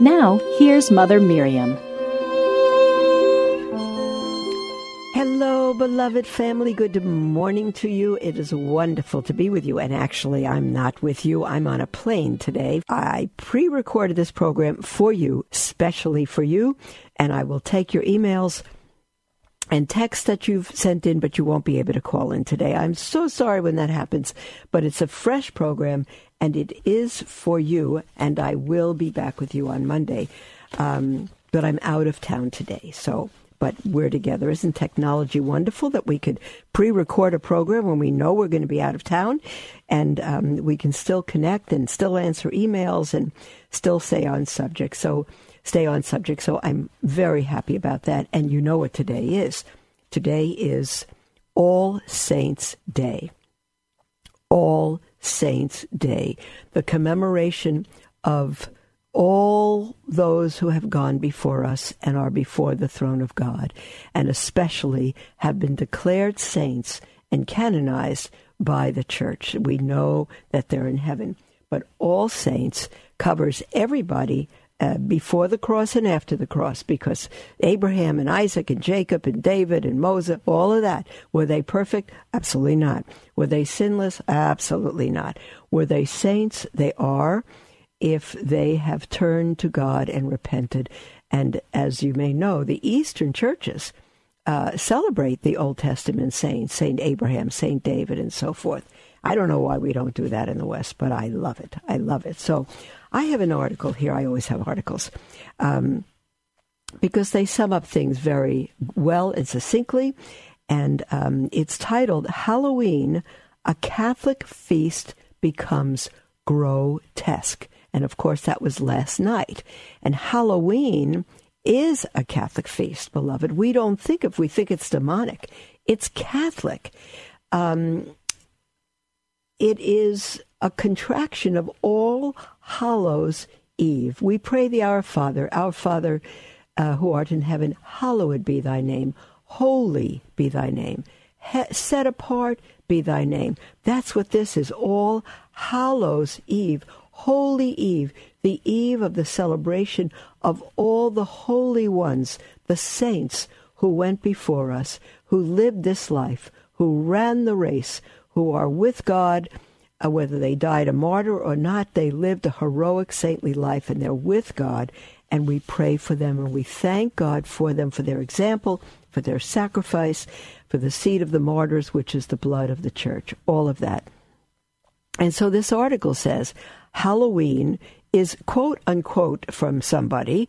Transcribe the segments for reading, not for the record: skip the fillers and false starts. Now, here's Mother Miriam. Hello, beloved family. Good morning to you. It is wonderful to be with you. And actually, I'm not with you. I'm on a plane today. I pre-recorded this program for you, specially for you. And I will take your emails and texts that you've sent in, but you won't be able to call in today. I'm so sorry when that happens, but it's a fresh program and it is for you. And I will be back with you on Monday. But I'm out of town today. But we're together. Isn't technology wonderful that we could pre-record a program when we know we're going to be out of town, and we can still connect and still answer emails and still stay on subject. So I'm very happy about that. And you know what today is. Today is All Saints Day. All Saints Day. The commemoration of all those who have gone before us and are before the throne of God, and especially have been declared saints and canonized by the Church. We know that they're in heaven, but All Saints covers everybody before the cross and after the cross, because Abraham and Isaac and Jacob and David and Moses, all of that, were they perfect? Absolutely not. Were they sinless? Absolutely not. Were they saints? They are, if they have turned to God and repented. And as you may know, the Eastern churches celebrate the Old Testament saints, Saint Abraham, Saint David, and so forth. I don't know why we don't do that in the West, but I love it. I love it. So I have an article here. I always have articles because they sum up things very well and succinctly. And it's titled, Halloween, a Catholic Feast Becomes Grotesque. And of course, that was last night. And Halloween is a Catholic feast, beloved. We don't think of, we think it's demonic. It's Catholic. It is a contraction of All Hallows' Eve. We pray the Our Father who art in heaven, hallowed be thy name. Holy be thy name. Set apart be thy name. That's what this is, All Hallows' Eve. Holy Eve, the eve of the celebration of all the holy ones, the saints who went before us, who lived this life, who ran the race, who are with God, whether they died a martyr or not, they lived a heroic, saintly life, and they're with God, and we pray for them, and we thank God for them, for their example, for their sacrifice, for the seed of the martyrs, which is the blood of the Church, all of that. And so this article says, Halloween is, quote, unquote, from somebody,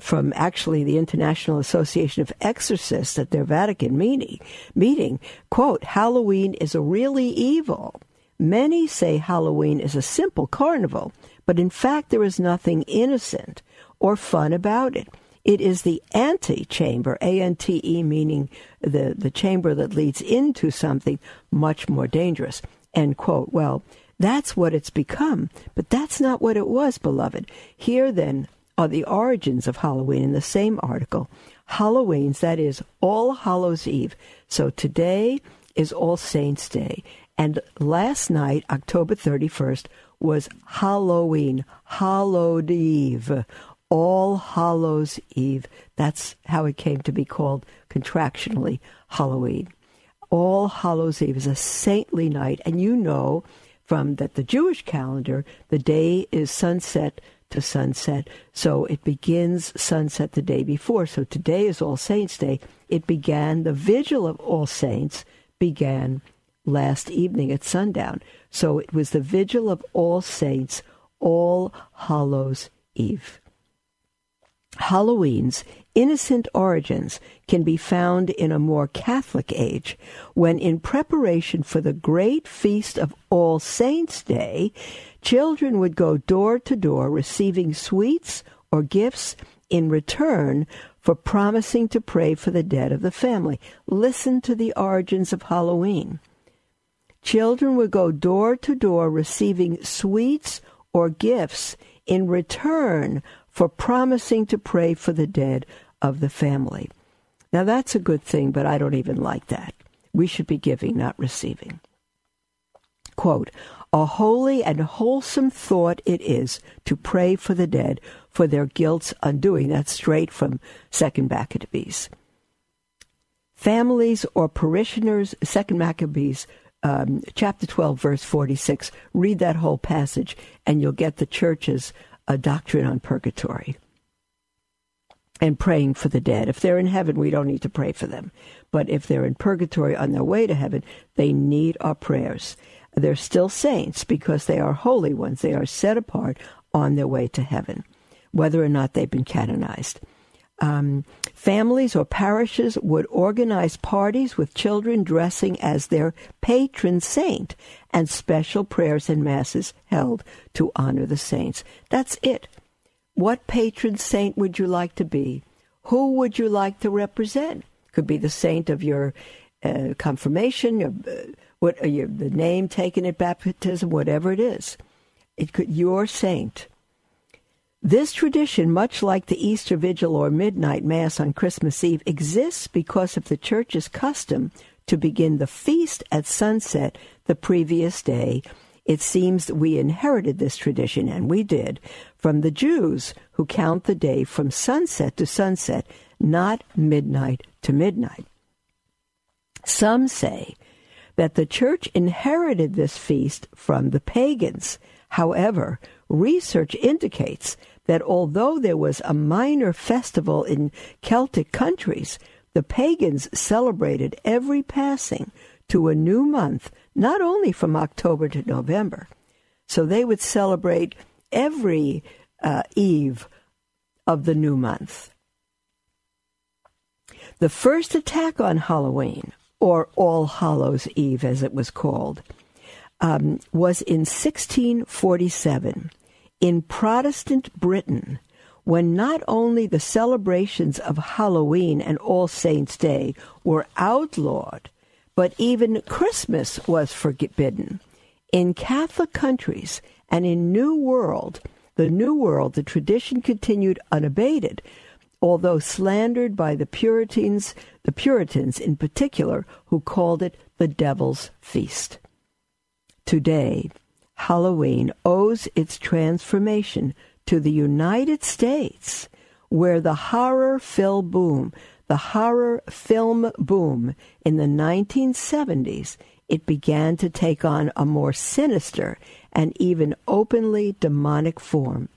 from actually the International Association of Exorcists at their Vatican meeting, quote, Halloween is a really evil. Many say Halloween is a simple carnival, but in fact there is nothing innocent or fun about it. It is the antechamber, A-N-T-E, meaning the chamber that leads into something much more dangerous, end quote. Well, that's what it's become, but that's not what it was, beloved. Here, then, are the origins of Halloween in the same article. Halloween's, that is, All Hallows' Eve. So today is All Saints' Day. And last night, October 31st, was Halloween, Hallowed Eve, All Hallows' Eve. That's how it came to be called contractionally Halloween. All Hallows' Eve is a saintly night, and you know from that the Jewish calendar, the day is sunset to sunset. So it begins sunset the day before. So today is All Saints' Day. It began, the vigil of All Saints began last evening at sundown. So it was the vigil of All Saints, All Hallows' Eve. Halloween's innocent origins can be found in a more Catholic age, when in preparation for the great feast of All Saints' Day, children would go door to door receiving sweets or gifts in return for promising to pray for the dead of the family. Listen to the origins of Halloween. Children would go door to door receiving sweets or gifts in return for promising to pray for the dead of the family. Now that's a good thing, but I don't even like that. We should be giving, not receiving. Quote, "A holy and wholesome thought it is to pray for the dead for their guilt's undoing." That's straight from 2nd Maccabees. Families or parishioners, 2nd Maccabees, chapter 12, verse 46. Read that whole passage, and you'll get the church's doctrine on purgatory and praying for the dead. If they're in heaven, we don't need to pray for them. But if they're in purgatory on their way to heaven, they need our prayers. They're still saints because they are holy ones. They are set apart on their way to heaven, whether or not they've been canonized. Families or parishes would organize parties with children dressing as their patron saint and special prayers and masses held to honor the saints. That's it. What patron saint would you like to be? Who would you like to represent? Could be the saint of your confirmation, the name taken at baptism, whatever it is. It could your saint. This tradition, much like the Easter Vigil or Midnight Mass on Christmas Eve, exists because of the Church's custom to begin the feast at sunset the previous day. It seems that we inherited this tradition, and we did, from the Jews who count the day from sunset to sunset, not midnight to midnight. Some say that the Church inherited this feast from the pagans. However, research indicates that although there was a minor festival in Celtic countries, the pagans celebrated every passing to a new month, not only from October to November. So they would celebrate every eve of the new month. The first attack on Halloween, or All Hallows' Eve as it was called, was in 1647 in Protestant Britain, when not only the celebrations of Halloween and All Saints' Day were outlawed, but even Christmas was forbidden. In Catholic countries and in the New World, the tradition continued unabated, although slandered by the Puritans in particular, who called it the Devil's Feast. Today, Halloween owes its transformation to the United States, where the horror film boom in the 1970s, it began to take on a more sinister and even openly demonic form.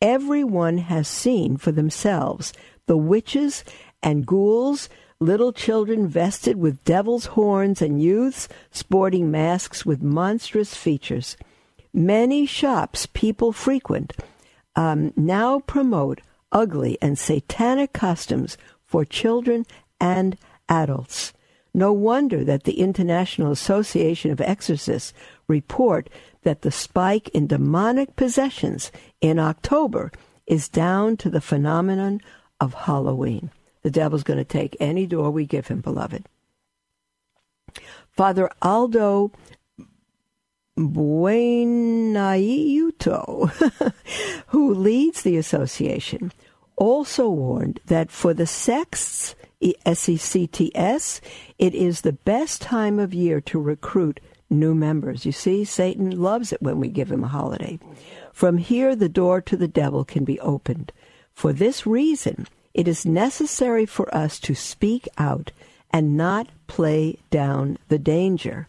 Everyone has seen for themselves the witches and ghouls, little children vested with devil's horns and youths sporting masks with monstrous features. Many shops people frequent now promote ugly and satanic costumes for children and adults. No wonder that the International Association of Exorcists report that the spike in demonic possessions in October is down to the phenomenon of Halloween. The devil's going to take any door we give him, beloved. Father Aldo Buenaiuto, who leads the association, also warned that for the sects, S-E-C-T-S, it is the best time of year to recruit new members. You see, Satan loves it when we give him a holiday. From here, the door to the devil can be opened. For this reason, it is necessary for us to speak out and not play down the danger.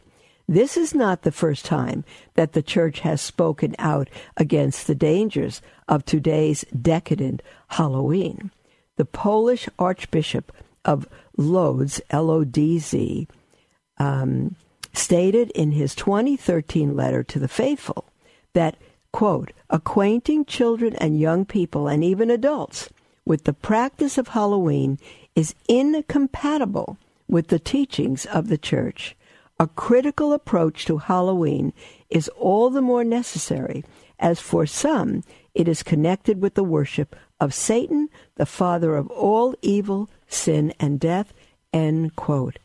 This is not the first time that the Church has spoken out against the dangers of today's decadent Halloween. The Polish Archbishop of Lodz, L-O-D-Z, stated in his 2013 letter to the faithful that, quote, "acquainting children and young people and even adults with the practice of Halloween is incompatible with the teachings of the Church. A critical approach to Halloween is all the more necessary, as for some it is connected with the worship of Satan, the father of all evil, sin, and death," end quote.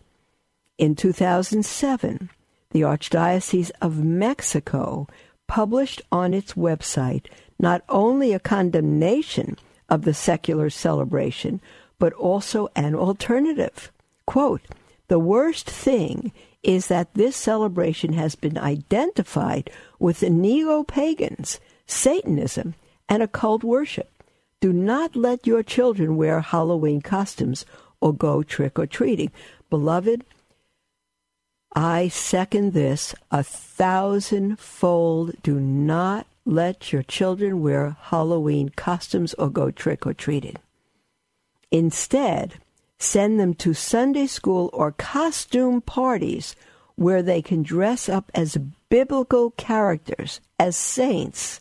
In 2007, the Archdiocese of Mexico published on its website not only a condemnation of the secular celebration, but also an alternative. Quote, "The worst thing is that this celebration has been identified with the neo-pagans, Satanism, and occult worship. Do not let your children wear Halloween costumes or go trick-or-treating." Beloved, I second this 1,000-fold. Do not let your children wear Halloween costumes or go trick-or-treating. Instead, send them to Sunday school or costume parties where they can dress up as biblical characters, as saints,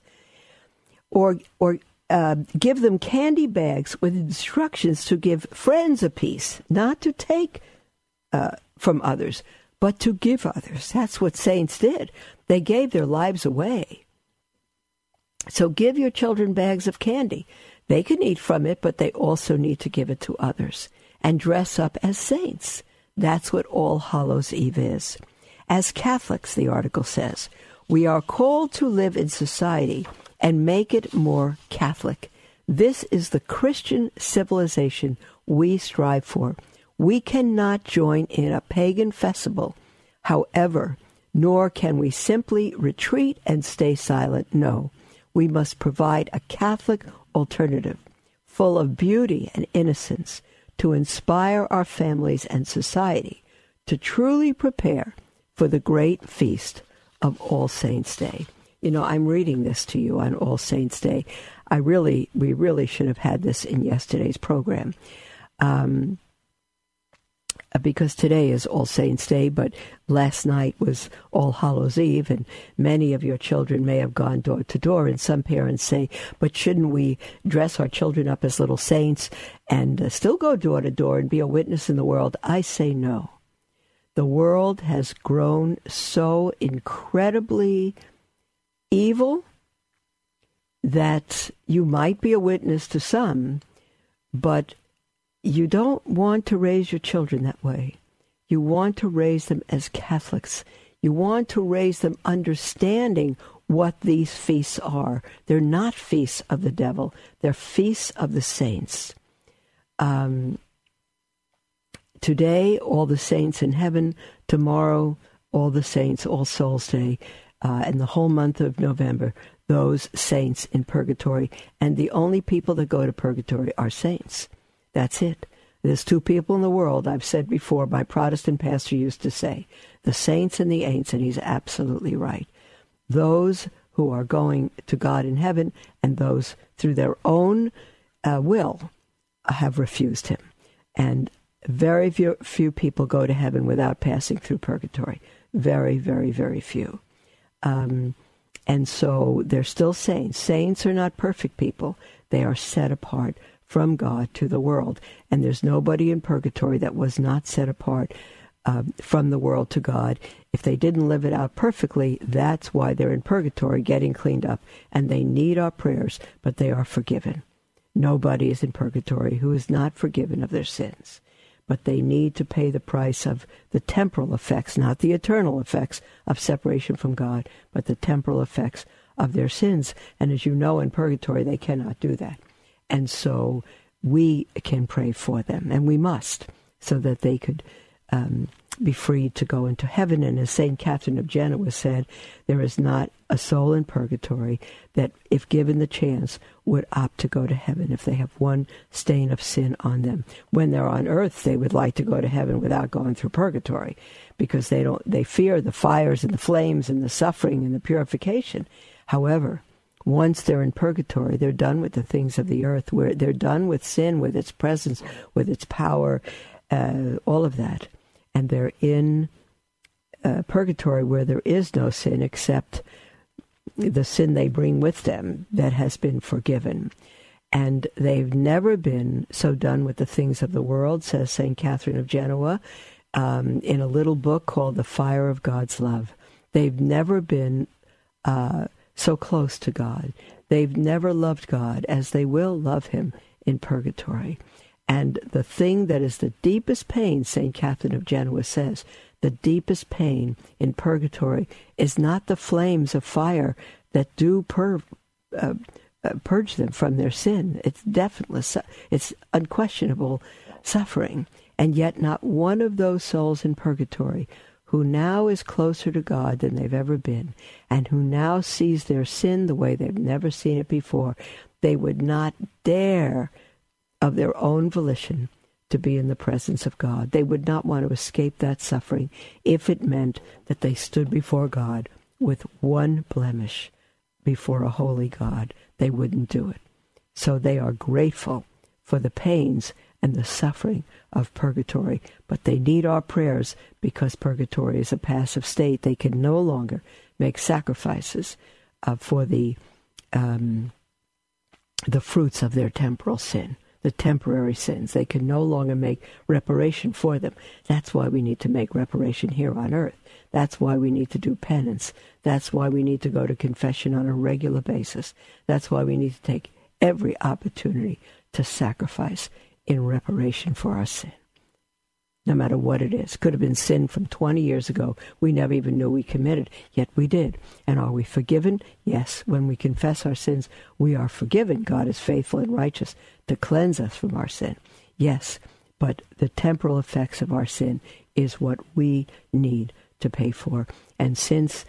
or give them candy bags with instructions to give friends a piece, not to take from others, but to give others. That's what saints did. They gave their lives away. So give your children bags of candy. They can eat from it, but they also need to give it to others. And dress up as saints. That's what All Hallows' Eve is. As Catholics, the article says, we are called to live in society and make it more Catholic. This is the Christian civilization we strive for. We cannot join in a pagan festival, however, nor can we simply retreat and stay silent. No, we must provide a Catholic alternative, full of beauty and innocence, to inspire our families and society to truly prepare for the great feast of All Saints Day. You know, I'm reading this to you on All Saints Day. We really should have had this in yesterday's program, because today is All Saints Day, but last night was All Hallows' Eve, and many of your children may have gone door to door, and some parents say, but shouldn't we dress our children up as little saints and still go door to door and be a witness in the world? I say no. The world has grown so incredibly evil that you might be a witness to some, but you don't want to raise your children that way. You want to raise them as Catholics. You want to raise them understanding what these feasts are. They're not feasts of the devil. They're feasts of the saints. Today, all the saints in heaven. Tomorrow, all the saints, All Souls Day. And the whole month of November, those saints in purgatory. And the only people that go to purgatory are saints. That's it. There's two people in the world, I've said before, my Protestant pastor used to say, the saints and the ain'ts, and he's absolutely right. Those who are going to God in heaven and those through their own will have refused him. And very few people go to heaven without passing through purgatory. Very, very, very few. And so they're still saints. Saints are not perfect people. They are set apart from God to the world. And there's nobody in purgatory that was not set apart from the world to God. If they didn't live it out perfectly, that's why they're in purgatory, getting cleaned up. And they need our prayers, but they are forgiven. Nobody is in purgatory who is not forgiven of their sins. But they need to pay the price of the temporal effects, not the eternal effects of separation from God, but the temporal effects of their sins. And as you know, in purgatory, they cannot do that. And so we can pray for them, and we must, so that they could be free to go into heaven. And as St. Catherine of Genoa said, there is not a soul in purgatory that, if given the chance, would opt to go to heaven if they have one stain of sin on them. When they're on earth, they would like to go to heaven without going through purgatory, because they fear the fires and the flames and the suffering and the purification. However, once they're in purgatory, they're done with the things of the earth, where they're done with sin, with its presence, with its power, all of that. And they're in purgatory where there is no sin except the sin they bring with them that has been forgiven. And they've never been so done with the things of the world, says St. Catherine of Genoa, in a little book called The Fire of God's Love. They've never been so close to God. They've never loved God as they will love him in purgatory. And the thing that is the deepest pain, St. Catherine of Genoa says, the deepest pain in purgatory is not the flames of fire that do purge them from their sin. It's definitely, it's unquestionable suffering. And yet not one of those souls in purgatory who now is closer to God than they've ever been and who now sees their sin the way they've never seen it before, they would not dare of their own volition to be in the presence of God. They would not want to escape that suffering if it meant that they stood before God with one blemish before a holy God. They wouldn't do it. So they are grateful for the pains and the suffering of purgatory. But they need our prayers because purgatory is a passive state. They can no longer make sacrifices for the fruits of their temporal sin, the temporary sins. They can no longer make reparation for them. That's why we need to make reparation here on earth. That's why we need to do penance. That's why we need to go to confession on a regular basis. That's why we need to take every opportunity to sacrifice in reparation for our sin, no matter what it is. Could have been sin from 20 years ago. We never even knew we committed, yet we did. And are we forgiven? Yes. When we confess our sins, we are forgiven. God is faithful and righteous to cleanse us from our sin. Yes, but the temporal effects of our sin is what we need to pay for. And since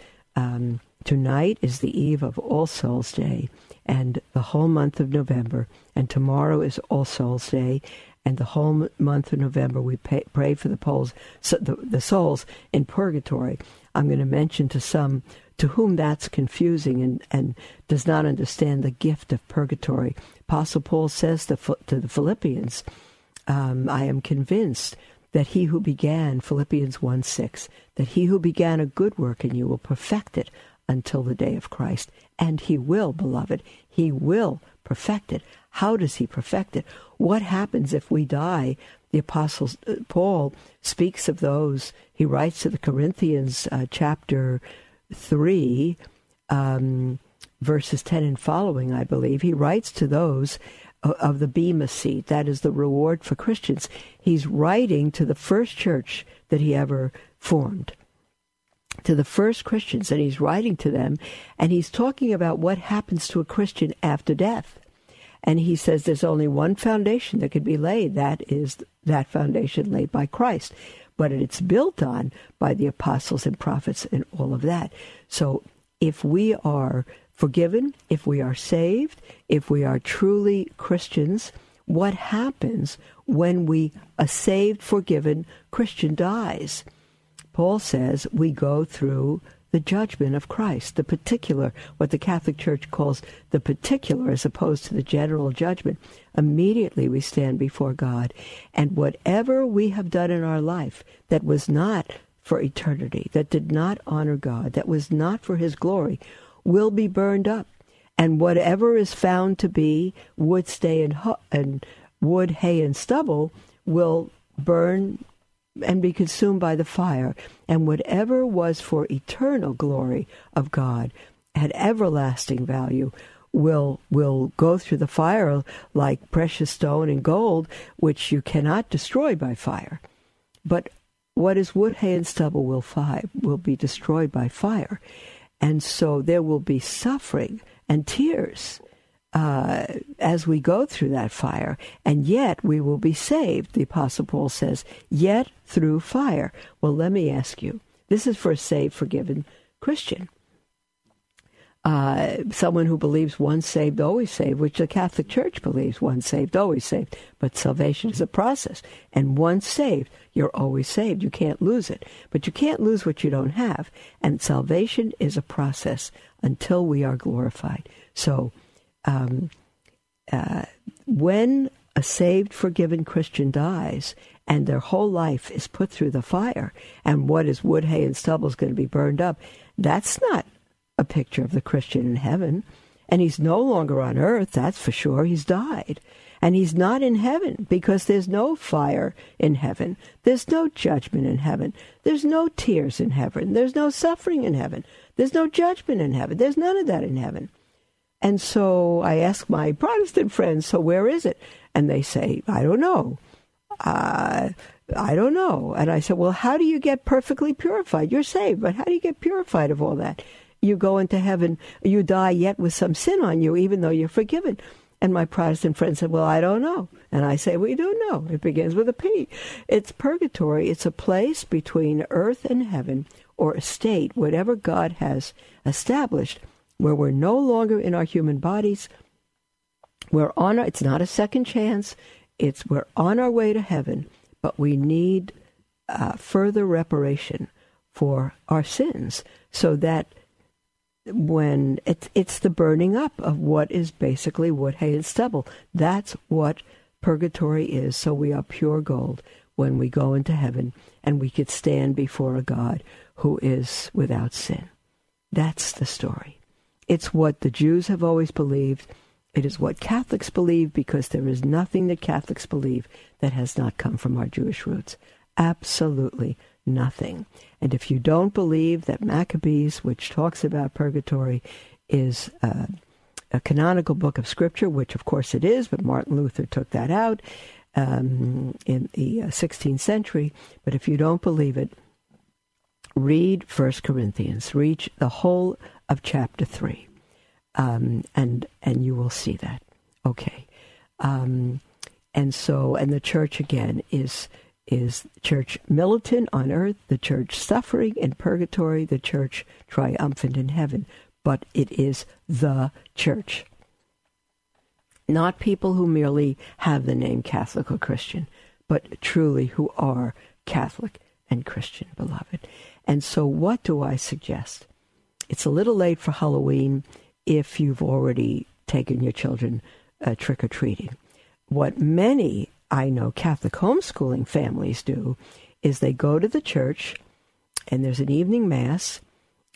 tonight is the eve of All Souls' Day and the whole month of November, and tomorrow is All Souls' Day, and the whole month of November, we pray for the souls in purgatory. I'm going to mention to some to whom that's confusing and does not understand the gift of purgatory. Apostle Paul says to the Philippians, I am convinced that he who began, Philippians 1:6, that he who began a good work in you will perfect it until the day of Christ. And he will, beloved, he will perfect it. How does he perfect it? What happens if we die? The Apostle Paul speaks of those. He writes to the Corinthians, chapter 3, verses 10 and following, I believe. He writes to those of the Bema seat. That is the reward for Christians. He's writing to the first church that he ever formed, to the first Christians, and he's writing to them, and he's talking about what happens to a Christian after death. And he says there's only one foundation that could be laid. That is that foundation laid by Christ. But it's built on by the apostles and prophets and all of that. So if we are forgiven, if we are saved, if we are truly Christians, what happens when a saved, forgiven Christian dies? Paul says we go through the judgment of Christ, the particular, what the Catholic Church calls the particular as opposed to the general judgment. Immediately we stand before God, and whatever we have done in our life that was not for eternity, that did not honor God, that was not for his glory, will be burned up. And whatever is found to be wood, hay, and stubble will burn and be consumed by the fire. And whatever was for eternal glory of God had everlasting value will go through the fire like precious stone and gold, which you cannot destroy by fire. But what is wood, hay, and stubble will be destroyed by fire. And so there will be suffering and tears as we go through that fire, and yet we will be saved, the Apostle Paul says, yet through fire. Well, let me ask you, this is for a saved, forgiven Christian, someone who believes once saved, always saved, which the Catholic Church believes once saved, always saved, but salvation is a process, and once saved, you're always saved. You can't lose it, but you can't lose what you don't have, and salvation is a process until we are glorified. So, when a saved, forgiven Christian dies and their whole life is put through the fire, and what is wood, hay, and stubble is going to be burned up, that's not a picture of the Christian in heaven. And he's no longer on earth, that's for sure. He's died. And he's not in heaven because there's no fire in heaven. There's no judgment in heaven. There's no tears in heaven. There's no suffering in heaven. There's no judgment in heaven. There's none of that in heaven. And so I ask my Protestant friends, so where is it? And they say, I don't know. I don't know. And I said, well, how do you get perfectly purified? You're saved, but how do you get purified of all that? You go into heaven, you die yet with some sin on you, even though you're forgiven. And my Protestant friend said, well, I don't know. And I say, we do know. It begins with a P. It's purgatory. It's a place between earth and heaven, or a state, whatever God has established, where we're no longer in our human bodies. We're on. It's not a second chance. It's we're on our way to heaven, but we need further reparation for our sins, so that when it's the burning up of what is basically wood, hay, and stubble. That's what purgatory is. So we are pure gold when we go into heaven, and we could stand before a God who is without sin. That's the story. It's what the Jews have always believed. It is what Catholics believe, because there is nothing that Catholics believe that has not come from our Jewish roots. Absolutely nothing. And if you don't believe that Maccabees, which talks about purgatory, is a canonical book of Scripture, which of course it is, but Martin Luther took that out in the 16th century. But if you don't believe it, read 1 Corinthians, read the whole of chapter 3, and you will see that. Okay. And the church, again, is church militant on earth, the church suffering in purgatory, the church triumphant in heaven. But it is the church. Not people who merely have the name Catholic or Christian, but truly who are Catholic and Christian, beloved. And so what do I suggest? It's a little late for Halloween if you've already taken your children trick-or-treating. What many, I know, Catholic homeschooling families do is they go to the church, and there's an evening mass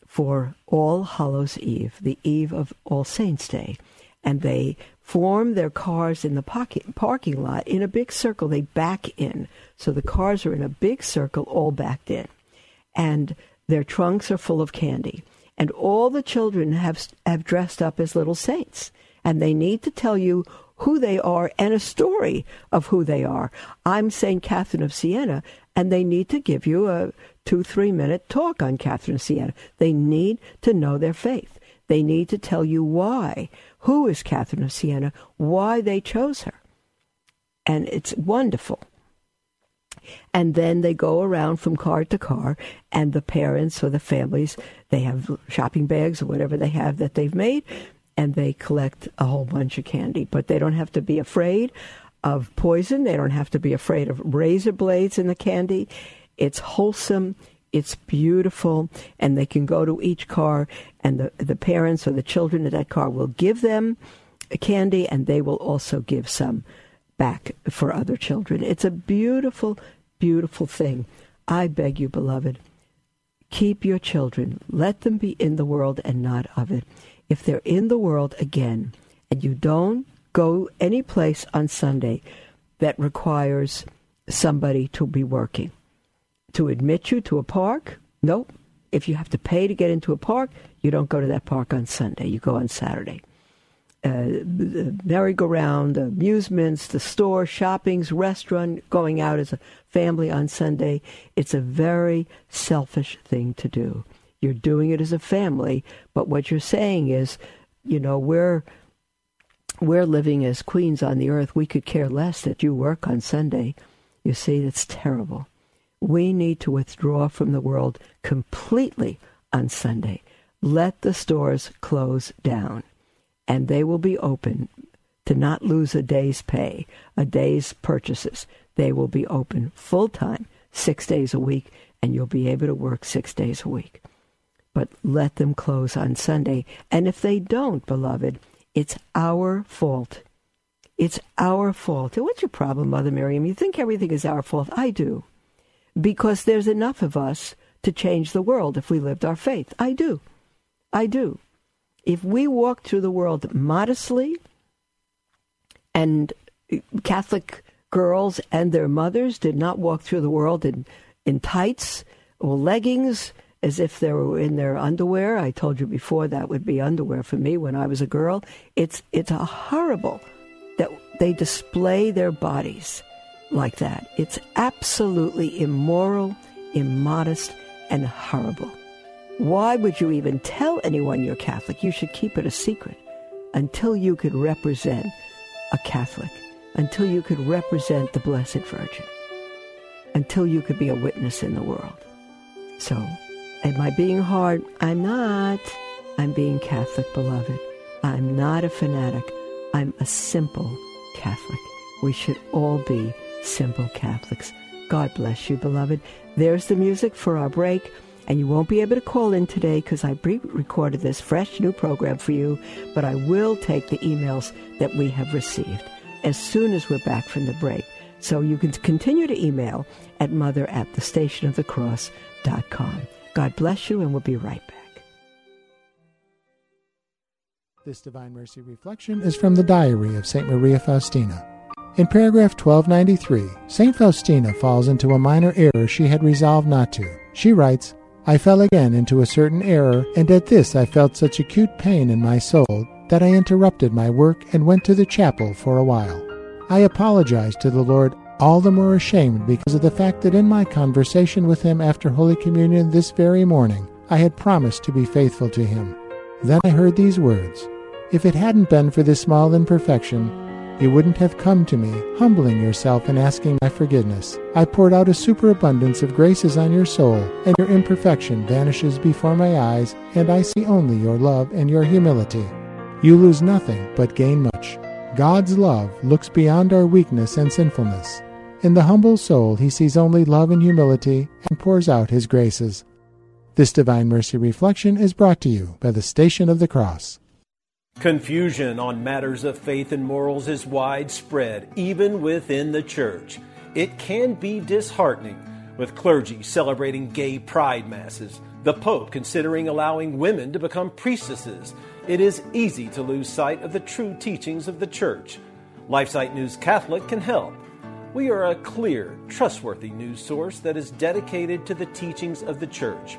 for All Hallows' Eve, the eve of All Saints Day. And they form their cars in the parking lot in a big circle. They back in. So the cars are in a big circle, all backed in. And their trunks are full of candy. And all the children have dressed up as little saints. And they need to tell you who they are and a story of who they are. I'm St. Catherine of Siena, and they need to give you a 2-3 minute talk on Catherine of Siena. They need to know their faith. They need to tell you why. Who is Catherine of Siena? Why they chose her. And it's wonderful. And then they go around from car to car, and the parents or the families, they have shopping bags or whatever they have that they've made, and they collect a whole bunch of candy. But they don't have to be afraid of poison. They don't have to be afraid of razor blades in the candy. It's wholesome. It's beautiful. And they can go to each car, and the parents or the children of that car will give them candy, and they will also give some back for other children. It's a beautiful, beautiful thing. I beg you, beloved, keep your children. Let them be in the world and not of it. If they're in the world, again, and you don't go any place on Sunday that requires somebody to be working, to admit you to a park, nope. If you have to pay to get into a park, you don't go to that park on Sunday. You go on Saturday. The merry-go-round, the amusements, the store, shoppings, restaurant, going out as a family on Sunday. It's a very selfish thing to do. You're doing it as a family, but what you're saying is, you know, we're living as queens on the earth. We could care less that you work on Sunday. You see, that's terrible. We need to withdraw from the world completely on Sunday. Let the stores close down, and they will be open to not lose a day's pay, a day's purchases. They will be open full-time, 6 days a week, and you'll be able to work 6 days a week. But let them close on Sunday. And if they don't, beloved, it's our fault. It's our fault. What's your problem, Mother Miriam? You think everything is our fault? I do. Because there's enough of us to change the world if we lived our faith. I do. I do. If we walked through the world modestly, and Catholic girls and their mothers did not walk through the world in tights or leggings as if they were in their underwear. I told you before that would be underwear for me when I was a girl. It's a horrible that they display their bodies like that. It's absolutely immoral, immodest, and horrible. Why would you even tell anyone you're Catholic? You should keep it a secret until you could represent a Catholic, until you could represent the Blessed Virgin, until you could be a witness in the world. So, am I being hard? I'm not. I'm being Catholic, beloved. I'm not a fanatic. I'm a simple Catholic. We should all be simple Catholics. God bless you, beloved. There's the music for our break. And you won't be able to call in today because I pre-recorded this fresh new program for you, but I will take the emails that we have received as soon as we're back from the break. So you can continue to email at mother@thestationofthecross.com. God bless you, and we'll be right back. This Divine Mercy reflection is from the diary of St. Maria Faustina. In paragraph 1293, St. Faustina falls into a minor error she had resolved not to. She writes, "I fell again into a certain error, and at this I felt such acute pain in my soul that I interrupted my work and went to the chapel for a while. I apologized to the Lord, all the more ashamed because of the fact that in my conversation with Him after Holy Communion this very morning, I had promised to be faithful to Him. Then I heard these words, 'If it hadn't been for this small imperfection, you wouldn't have come to me, humbling yourself and asking my forgiveness. I poured out a superabundance of graces on your soul, and your imperfection vanishes before my eyes, and I see only your love and your humility. You lose nothing, but gain much. God's love looks beyond our weakness and sinfulness. In the humble soul He sees only love and humility, and pours out His graces.'" This Divine Mercy reflection is brought to you by the Station of the Cross. Confusion on matters of faith and morals is widespread, even within the Church. It can be disheartening, with clergy celebrating gay pride masses, the Pope considering allowing women to become priestesses. It is easy to lose sight of the true teachings of the Church. LifeSite News Catholic can help. We are a clear, trustworthy news source that is dedicated to the teachings of the Church.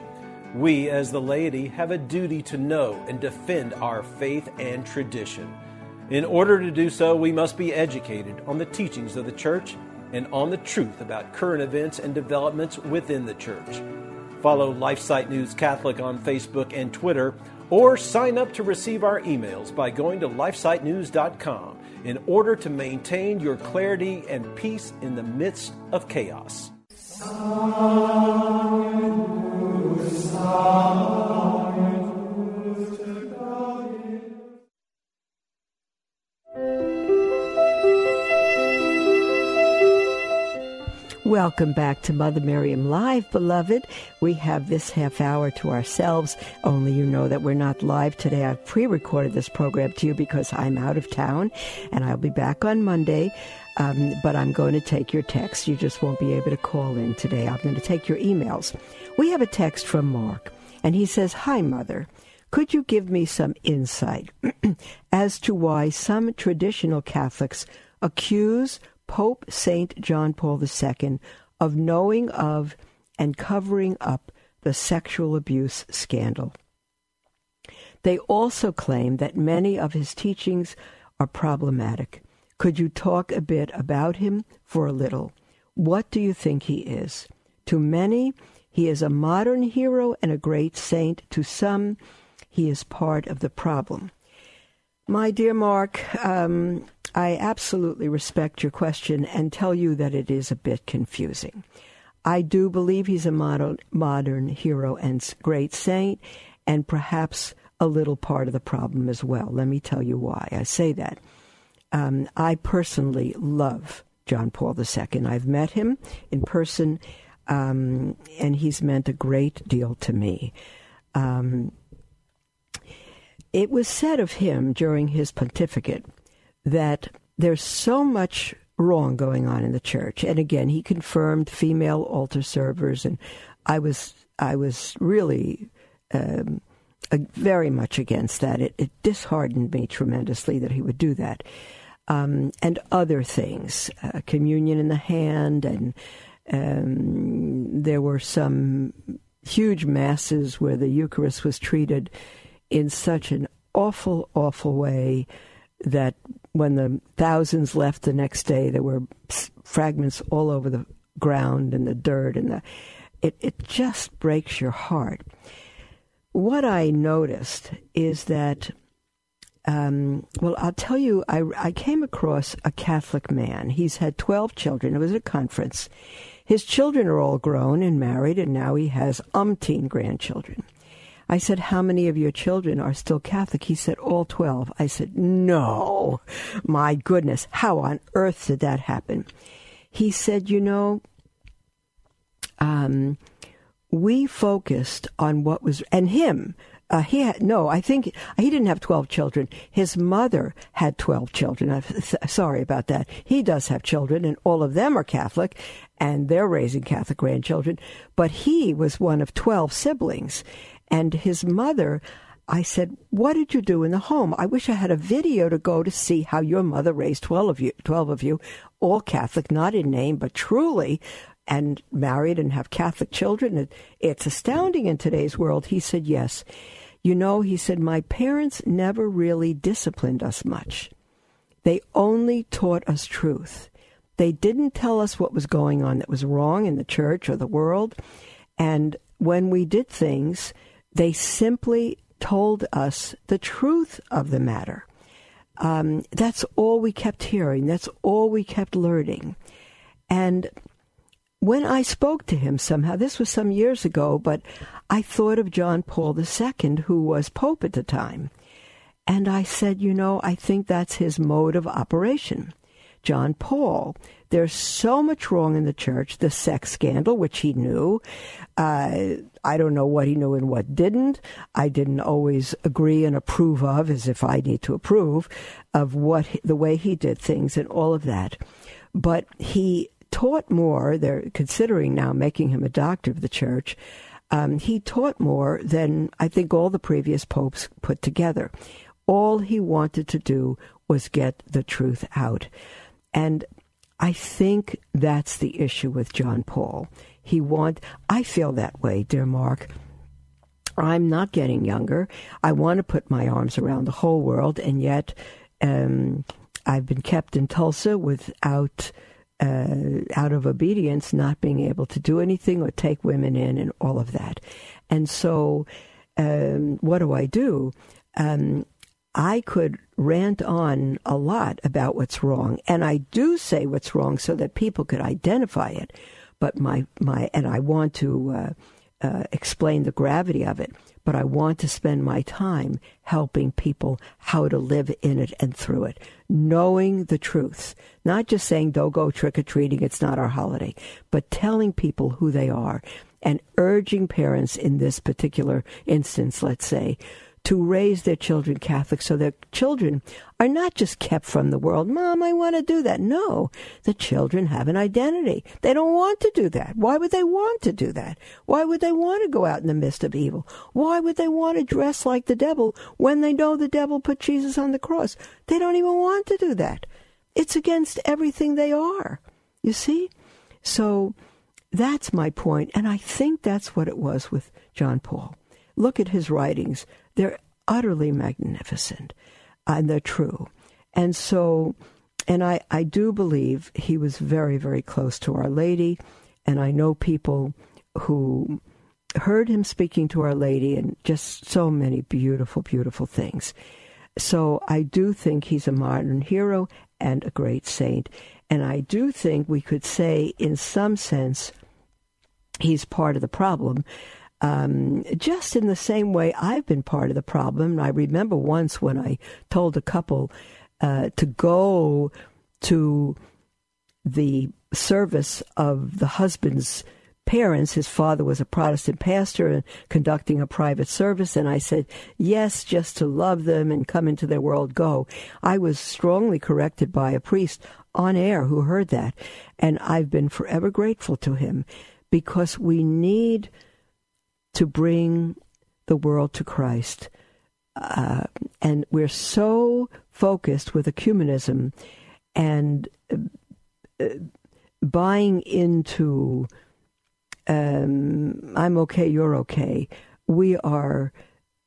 We, as the laity, have a duty to know and defend our faith and tradition. In order to do so, we must be educated on the teachings of the Church and on the truth about current events and developments within the Church. Follow LifeSite News Catholic on Facebook and Twitter, or sign up to receive our emails by going to lifesitenews.com in order to maintain your clarity and peace in the midst of chaos. Welcome back to Mother Miriam Live, beloved. We have this half hour to ourselves, only you know that we're not live today. I've pre-recorded this program to you because I'm out of town, and I'll be back on Monday. But I'm going to take your texts. You just won't be able to call in today. I'm going to take your emails. We have a text from Mark, and he says, "Hi, Mother. Could you give me some insight as to why some traditional Catholics accuse Pope St. John Paul II of knowing of and covering up the sexual abuse scandal? They also claim that many of his teachings are problematic. Could you talk a bit about him for a little? What do you think he is? To many, he is a modern hero and a great saint. To some, he is part of the problem." My dear Mark, I absolutely respect your question and tell you that it is a bit confusing. I do believe he's a modern hero and great saint, and perhaps a little part of the problem as well. Let me tell you why I say that. I personally love John Paul II. I've met him in person, and he's meant a great deal to me. It was said of him during his pontificate that there's so much wrong going on in the Church. And again, he confirmed female altar servers, and I was really very much against that. It disheartened me tremendously that he would do that. And other things, communion in the hand, and there were some huge masses where the Eucharist was treated in such an awful, awful way that when the thousands left the next day, there were fragments all over the ground and the dirt, and it just breaks your heart. What I noticed is that, I'll tell you, I came across a Catholic man. He's had 12 children. It was at a conference. His children are all grown and married, and now he has umpteen grandchildren. I said, how many of your children are still Catholic? He said, all 12. I said, no, my goodness, how on earth did that happen? He said, we focused on what was, and him, I think he didn't have 12 children. His mother had 12 children. Sorry about that. He does have children, and all of them are Catholic, and they're raising Catholic grandchildren. But he was one of 12 siblings. And his mother, I said, what did you do in the home? I wish I had a video to go to see how your mother raised 12 of you, all Catholic, not in name, but truly, and married and have Catholic children. It's astounding in today's world. He said, yes. He said, my parents never really disciplined us much. They only taught us truth. They didn't tell us what was going on that was wrong in the church or the world. And when we did things, they simply told us the truth of the matter. That's all we kept hearing. That's all we kept learning. And when I spoke to him somehow, this was some years ago, but I thought of John Paul II, who was Pope at the time. And I said, I think that's his mode of operation. John Paul, there's so much wrong in the church, the sex scandal, which he knew. I don't know what he knew and what didn't. I didn't always agree and approve of, as if I need to approve, of the way he did things and all of that. But he taught more. They're considering now making him a doctor of the church. He taught more than I think all the previous popes put together. All he wanted to do was get the truth out. And I think that's the issue with John Paul. I feel that way, dear Mark. I'm not getting younger. I want to put my arms around the whole world, and yet I've been kept in Tulsa without out of obedience, not being able to do anything or take women in and all of that. And so what do? I could rant on a lot about what's wrong, and I do say what's wrong so that people could identify it, but and I want to explain the gravity of it, but I want to spend my time helping people how to live in it and through it, knowing the truth, not just saying, don't go trick-or-treating, it's not our holiday, but telling people who they are and urging parents in this particular instance, let's say, to raise their children Catholic so their children are not just kept from the world. Mom, I want to do that. No, the children have an identity. They don't want to do that. Why would they want to do that? Why would they want to go out in the midst of evil? Why would they want to dress like the devil when they know the devil put Jesus on the cross? They don't even want to do that. It's against everything they are, you see? So that's my point, and I think that's what it was with John Paul. Look at his writings. They're utterly magnificent, and they're true. And so, I do believe he was very, very close to Our Lady, and I know people who heard him speaking to Our Lady and just so many beautiful, beautiful things. So I do think he's a modern hero and a great saint, and I do think we could say, in some sense, he's part of the problem. Just in the same way I've been part of the problem. I remember once when I told a couple to go to the service of the husband's parents. His father was a Protestant pastor and conducting a private service, and I said, yes, just to love them and come into their world, go. I was strongly corrected by a priest on air who heard that, and I've been forever grateful to him, because we need to bring the world to Christ. And we're so focused with ecumenism and buying into I'm okay, you're okay, we are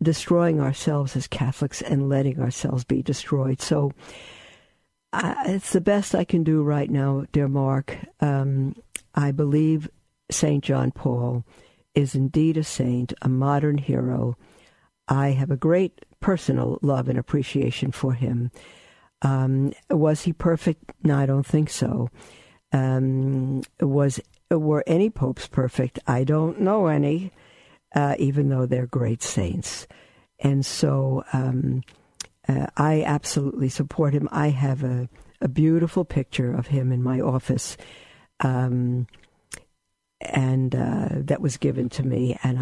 destroying ourselves as Catholics and letting ourselves be destroyed. So it's the best I can do right now, dear Mark. I believe St. John Paul is indeed a saint, a modern hero. I have a great personal love and appreciation for him. Was he perfect? No, I don't think so. Were any popes perfect? I don't know any, even though they're great saints. And so I absolutely support him. I have a beautiful picture of him in my office, and that was given to me. And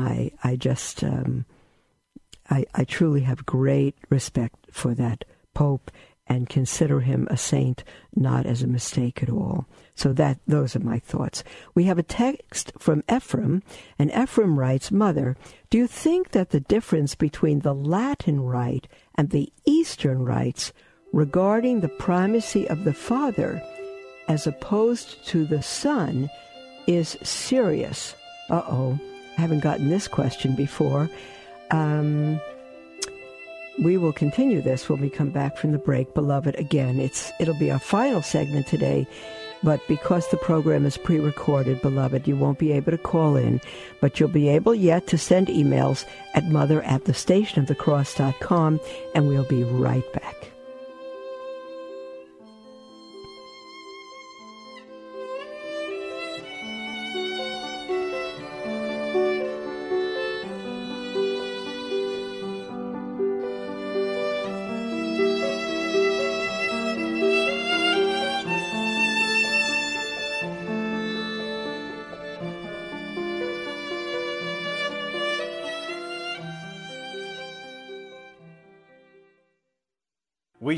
I truly have great respect for that Pope and consider him a saint, not as a mistake at all. So those are my thoughts. We have a text from Ephraim, and Ephraim writes, Mother, do you think that the difference between the Latin Rite and the Eastern Rites regarding the primacy of the Father as opposed to the Son is serious? Uh-oh, I haven't gotten this question before. We will continue this when we come back from the break, beloved. Again, it'll be our final segment today, but because the program is pre-recorded, beloved, you won't be able to call in, but you'll be able yet to send emails at mother@thestationofthecross.com, and we'll be right back. We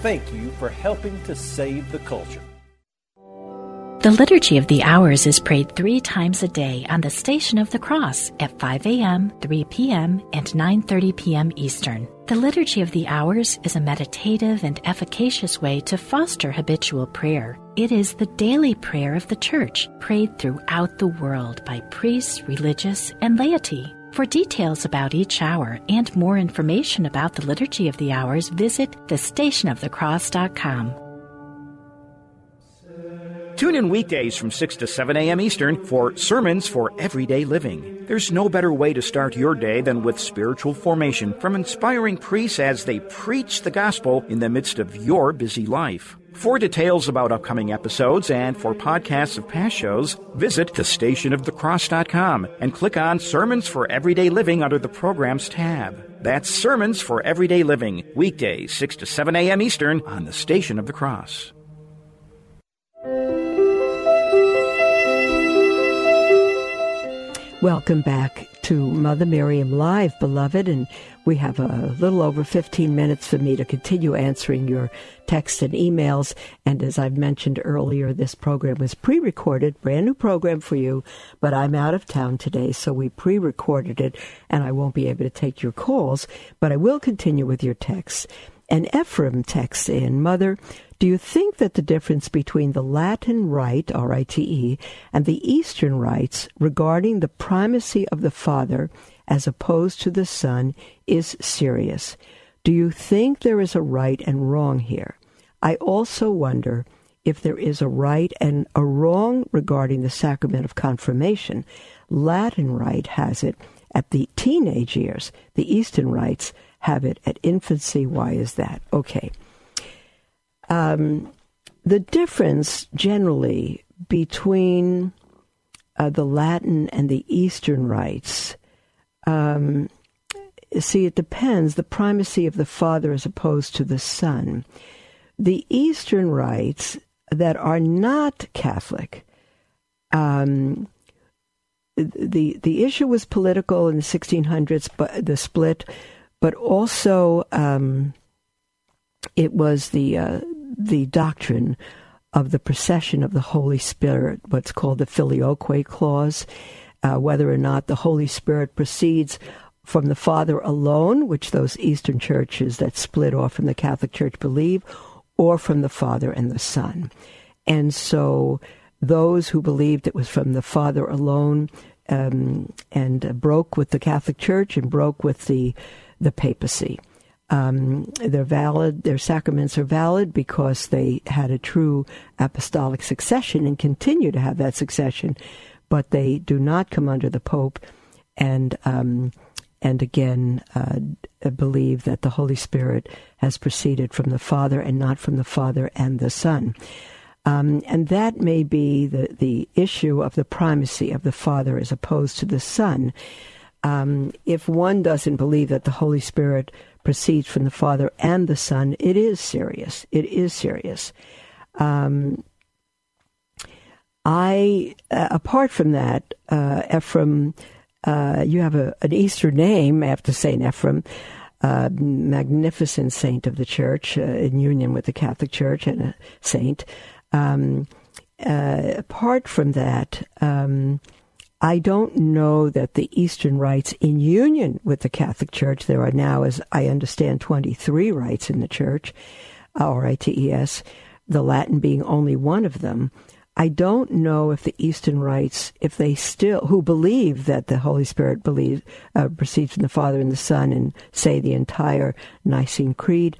thank you for helping to save the culture. The Liturgy of the Hours is prayed 3 times a day on the Station of the Cross at 5 a.m., 3 p.m., and 9:30 p.m. Eastern. The Liturgy of the Hours is a meditative and efficacious way to foster habitual prayer. It is the daily prayer of the Church, prayed throughout the world by priests, religious, and laity. For details about each hour and more information about the Liturgy of the Hours, visit thestationofthecross.com. Tune in weekdays from 6 to 7 a.m. Eastern for Sermons for Everyday Living. There's no better way to start your day than with spiritual formation from inspiring priests as they preach the gospel in the midst of your busy life. For details about upcoming episodes and for podcasts of past shows, visit thestationofthecross.com and click on Sermons for Everyday Living under the Programs tab. That's Sermons for Everyday Living, weekdays 6 to 7 a.m. Eastern on the Station of the Cross. Welcome back to Mother Miriam Live, beloved, and we have a little over 15 minutes for me to continue answering your texts and emails. And as I've mentioned earlier, this program was pre-recorded, brand new program for you, but I'm out of town today, so we pre-recorded it, and I won't be able to take your calls, but I will continue with your texts. And Ephraim texts in, Mother, do you think that the difference between the Latin Rite, R-I-T-E, and the Eastern Rites regarding the primacy of the Father as opposed to the Son is serious? Do you think there is a right and wrong here? I also wonder if there is a right and a wrong regarding the sacrament of confirmation. Latin Rite has it at the teenage years. The Eastern rites have it at infancy. Why is that? Okay. The difference generally between the Latin and the Eastern rites, see, it depends, the primacy of the father as opposed to the son. The Eastern rites that are not Catholic, the issue was political in the 1600s, but the split, but also it was the doctrine of the procession of the Holy Spirit, what's called the Filioque clause, whether or not the Holy Spirit proceeds from the Father alone, which those Eastern churches that split off from the Catholic Church believe, or from the Father and the Son. And so those who believed it was from the Father alone and broke with the Catholic Church and broke with the papacy. They're valid, their sacraments are valid because they had a true apostolic succession and continue to have that succession, but they do not come under the Pope and again believe that the Holy Spirit has proceeded from the Father and not from the Father and the Son. And that may be the issue of the primacy of the Father as opposed to the Son. If one doesn't believe that the Holy Spirit proceeds from the Father and the Son, it is serious. It is serious. Apart from that, Ephraim, you have an Eastern name after St. Ephraim, magnificent saint of the Church, in union with the Catholic Church and a saint. Apart from that, I don't know that the Eastern rites in union with the Catholic Church, there are now, as I understand, 23 rites in the Church, R-I-T-E-S, the Latin being only one of them. I don't know if the Eastern rites, if they still, who believe that the Holy Spirit proceeds from the Father and the Son and say the entire Nicene Creed,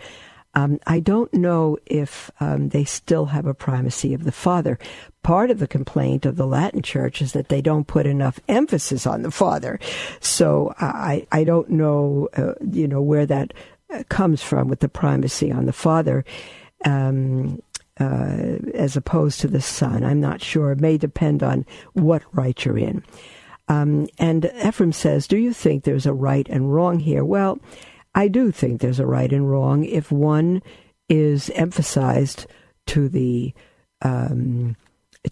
I don't know if they still have a primacy of the Father. Part of the complaint of the Latin Church is that they don't put enough emphasis on the Father. So I don't know, where that comes from with the primacy on the Father as opposed to the Son. I'm not sure. It may depend on what rite you're in. And Ephraim says, do you think there's a right and wrong here? Well, I do think there's a right and wrong if one is emphasized to the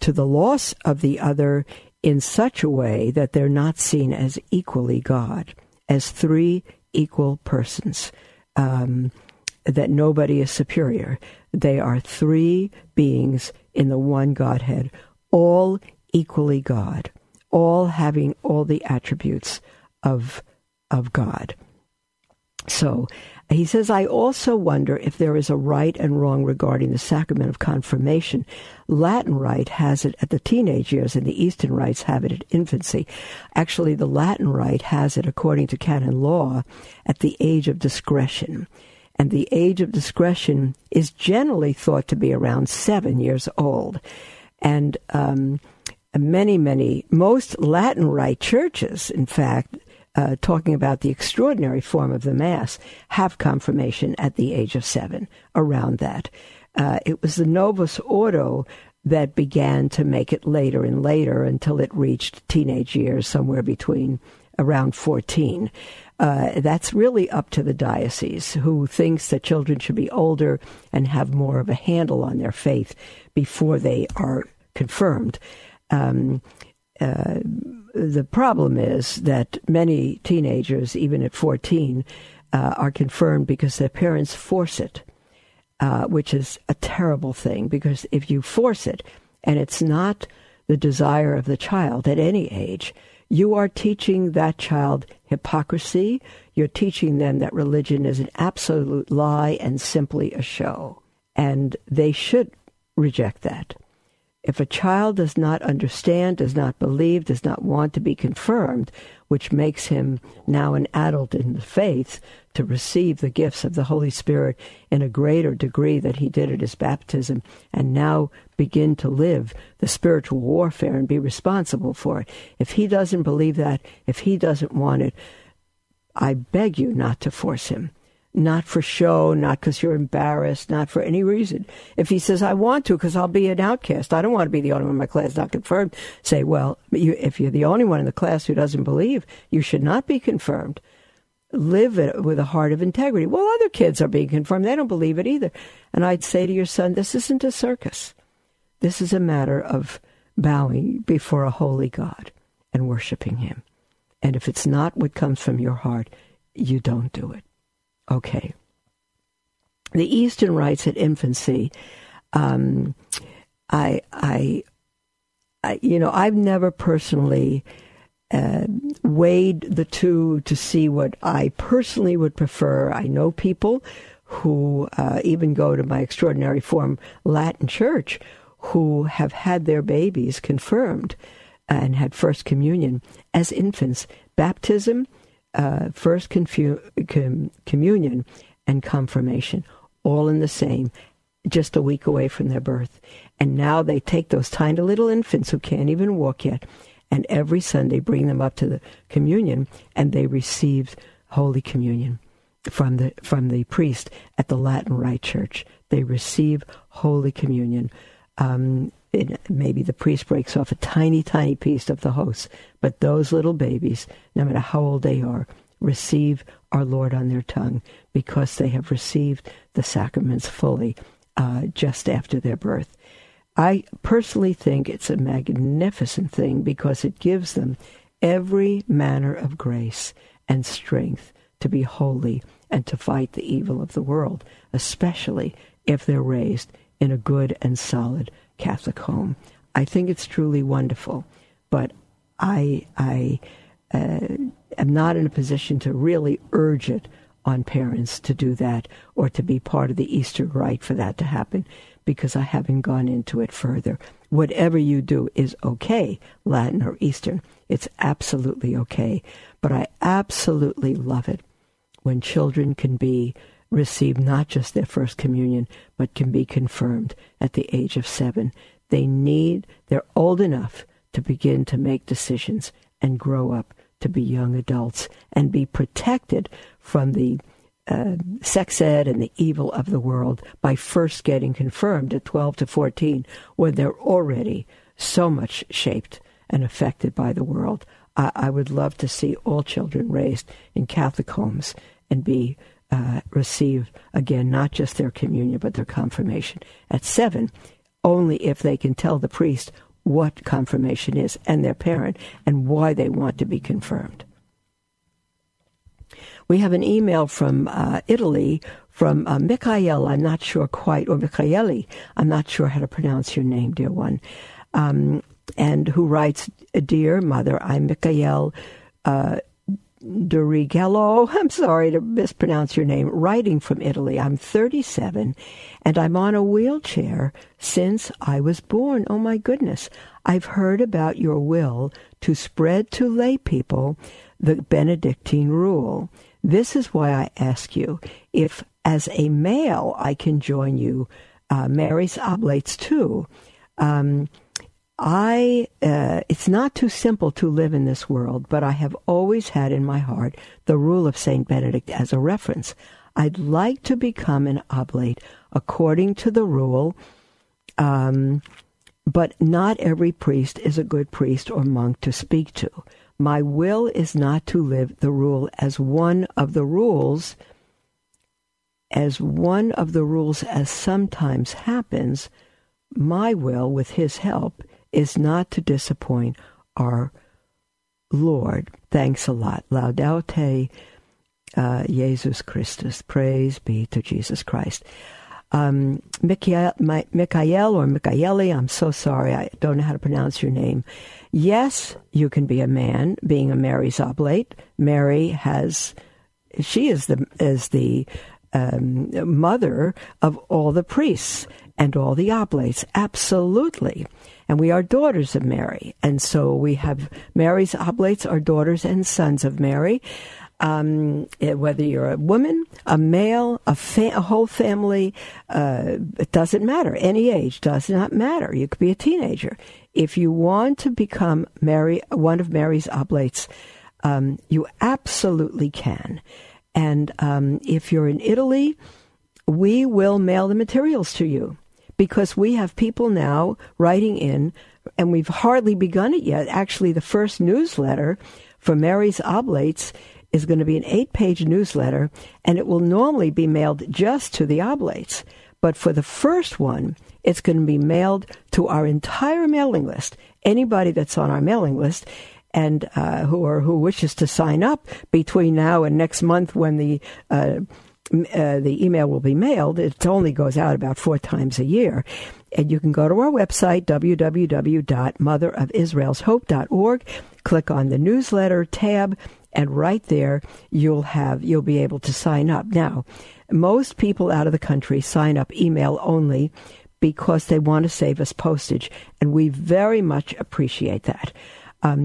loss of the other in such a way that they're not seen as equally God, as three equal persons, that nobody is superior. They are three beings in the one Godhead, all equally God, all having all the attributes of God. So he says, I also wonder if there is a right and wrong regarding the sacrament of confirmation. Latin rite has it at the teenage years and the Eastern rites have it at infancy. Actually, the Latin rite has it, according to canon law, at the age of discretion. And the age of discretion is generally thought to be around 7 years old. And most Latin rite churches, in fact, talking about the extraordinary form of the Mass, have confirmation at the age of 7, around that. It was the Novus Ordo that began to make it later and later until it reached teenage years, somewhere between around 14. That's really up to the diocese, who thinks that children should be older and have more of a handle on their faith before they are confirmed. The problem is that many teenagers, even at 14, are confirmed because their parents force it, which is a terrible thing, because if you force it, and it's not the desire of the child at any age, you are teaching that child hypocrisy. You're teaching them that religion is an absolute lie and simply a show, and they should reject that. If a child does not understand, does not believe, does not want to be confirmed, which makes him now an adult in the faith to receive the gifts of the Holy Spirit in a greater degree than he did at his baptism, and now begin to live the spiritual warfare and be responsible for it. If he doesn't believe that, if he doesn't want it, I beg you not to force him. Not for show, not because you're embarrassed, not for any reason. If he says, I want to because I'll be an outcast. I don't want to be the only one in my class not confirmed. Say, well, if you're the only one in the class who doesn't believe, you should not be confirmed. Live it with a heart of integrity. Well, other kids are being confirmed. They don't believe it either. And I'd say to your son, this isn't a circus. This is a matter of bowing before a holy God and worshiping him. And if it's not what comes from your heart, you don't do it. Okay. The Eastern rites at infancy, I've never personally weighed the two to see what I personally would prefer. I know people who even go to my extraordinary form Latin church who have had their babies confirmed and had First Communion as infants. Baptism, First Communion and Confirmation, all in the same, just a week away from their birth. And now they take those tiny little infants who can't even walk yet, and every Sunday bring them up to the communion, and they receive Holy Communion from the priest at the Latin Rite Church. They receive Holy Communion. Maybe the priest breaks off a tiny, tiny piece of the host, but those little babies, no matter how old they are, receive our Lord on their tongue because they have received the sacraments fully just after their birth. I personally think it's a magnificent thing because it gives them every manner of grace and strength to be holy and to fight the evil of the world, especially if they're raised in a good and solid Catholic home. I think it's truly wonderful, but I am not in a position to really urge it on parents to do that or to be part of the Easter rite for that to happen, because I haven't gone into it further. Whatever you do is okay, Latin or Eastern. It's absolutely okay, but I absolutely love it when children can receive not just their First Communion, but can be confirmed at the age of 7. They're old enough to begin to make decisions and grow up to be young adults and be protected from the sex ed and the evil of the world by first getting confirmed at 12 to 14 when they're already so much shaped and affected by the world. I would love to see all children raised in Catholic homes and be receive, again, not just their communion, but their confirmation at 7, only if they can tell the priest what confirmation is and their parent and why they want to be confirmed. We have an email from Italy from Michael, or Michaeli, I'm not sure how to pronounce your name, dear one, and who writes, Dear Mother, I'm Michael Durigello, I'm sorry to mispronounce your name, writing from Italy. I'm 37, and I'm on a wheelchair since I was born. Oh, my goodness. I've heard about your will to spread to lay people the Benedictine rule. This is why I ask you if, as a male, I can join you, Mary's Oblates, too. It's not too simple to live in this world, but I have always had in my heart the rule of St. Benedict as a reference. I'd like to become an oblate according to the rule, but not every priest is a good priest or monk to speak to. My will is not to live the rule as one of the rules, as sometimes happens. My will, with his help, is not to disappoint our Lord. Thanks a lot. Laudate Jesus Christus. Praise be to Jesus Christ. Michael or Michaeli, I'm so sorry. I don't know how to pronounce your name. Yes, you can be a man, being a Mary's oblate. Mary is the mother of all the priests. and all the oblates, absolutely. And we are daughters of Mary. And so we have Mary's oblates are daughters and sons of Mary. Whether you're a woman, a male, a whole family, it doesn't matter. Any age does not matter. You could be a teenager. If you want to become Mary, one of Mary's oblates, you absolutely can. And if you're in Italy, we will mail the materials to you, because we have people now writing in, and we've hardly begun it yet. Actually, the first newsletter for Mary's Oblates is going to be an 8-page newsletter, and it will normally be mailed just to the Oblates. But for the first one, it's going to be mailed to our entire mailing list, anybody that's on our mailing list, and who wishes to sign up between now and next month when the email will be mailed. It only goes out about 4 times a year. And you can go to our website, www.motherofisraelshope.org, click on the newsletter tab, and right there you'll be able to sign up. Now, most people out of the country sign up email only because they want to save us postage, and we very much appreciate that.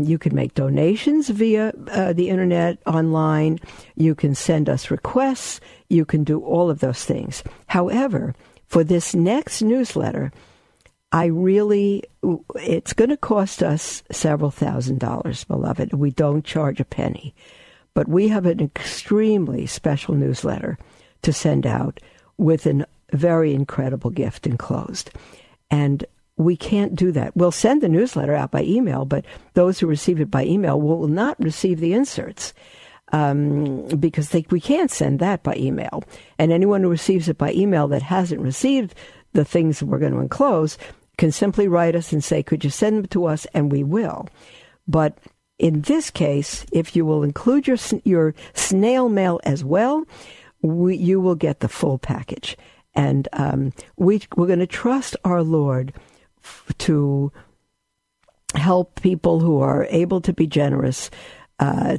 You can make donations via the internet, online. You can send us requests. You can do all of those things. However, for this next newsletter, it's going to cost us several $1,000s, beloved. We don't charge a penny. But we have an extremely special newsletter to send out with a very incredible gift enclosed. And we can't do that. We'll send the newsletter out by email, but those who receive it by email will not receive the inserts because we can't send that by email. And anyone who receives it by email that hasn't received the things that we're going to enclose can simply write us and say, could you send them to us? And we will. But in this case, if you will include your snail mail as well, you will get the full package. And we're going to trust our Lord to help people who are able to be generous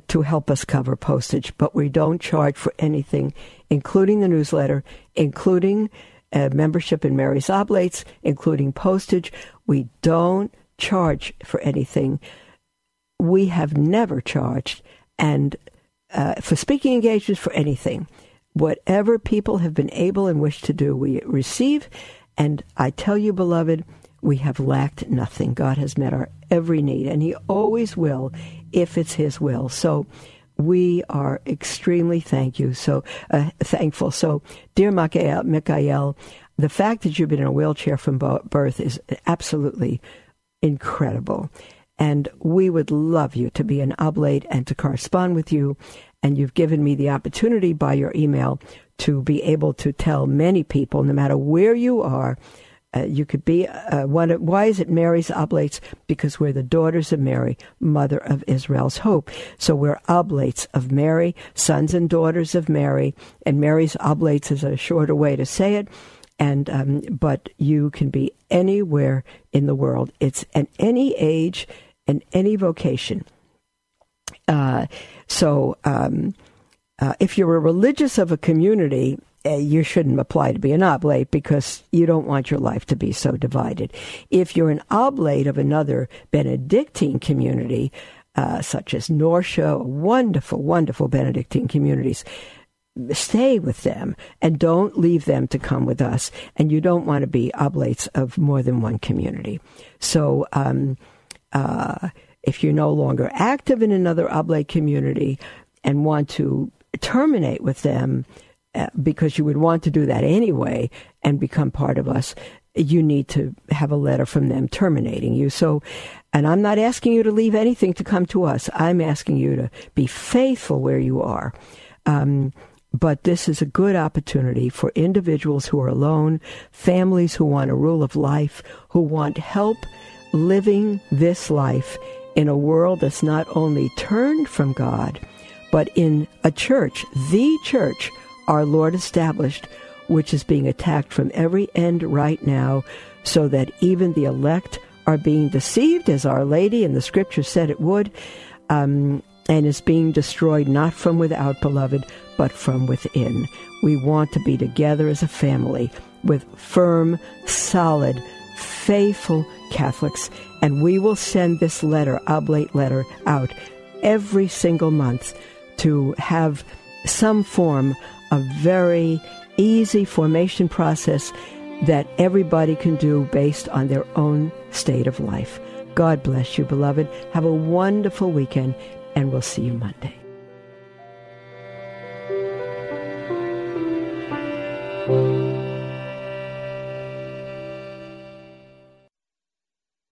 to help us cover postage. But we don't charge for anything, including the newsletter, including membership in Mary's Oblates, including postage. We don't charge for anything. We have never charged and for speaking engagements, for anything. Whatever people have been able and wish to do, we receive. And I tell you, beloved, we have lacked nothing. God has met our every need, and He always will if it's His will. So we are extremely thankful. So, dear Michael, the fact that you've been in a wheelchair from birth is absolutely incredible. And we would love you to be an oblate and to correspond with you. And you've given me the opportunity by your email to be able to tell many people, no matter where you are, you could be one of, why is it Mary's Oblates? Because we're the daughters of Mary, Mother of Israel's Hope. So we're oblates of Mary, sons and daughters of Mary, and Mary's Oblates is a shorter way to say it. And but you can be anywhere in the world. It's at any age and any vocation. So if you're a religious of a community, you shouldn't apply to be an oblate because you don't want your life to be so divided. If you're an oblate of another Benedictine community, such as Norcia, wonderful, wonderful Benedictine communities, stay with them and don't leave them to come with us. And you don't want to be oblates of more than one community. So, if you're no longer active in another oblate community and want to terminate with them, because you would want to do that anyway and become part of us, you need to have a letter from them terminating you. So, and I'm not asking you to leave anything to come to us. I'm asking you to be faithful where you are. But this is a good opportunity for individuals who are alone, families who want a rule of life, who want help living this life in a world that's not only turned from God, but in a church, the church our Lord established, which is being attacked from every end right now, so that even the elect are being deceived, as Our Lady and the Scripture said it would, and is being destroyed not from without, beloved, but from within. We want to be together as a family, with firm, solid, faithful Catholics, and we will send this letter, oblate letter, out every single month to have some form of very easy formation process that everybody can do based on their own state of life. God bless you, beloved. Have a wonderful weekend, and we'll see you Monday.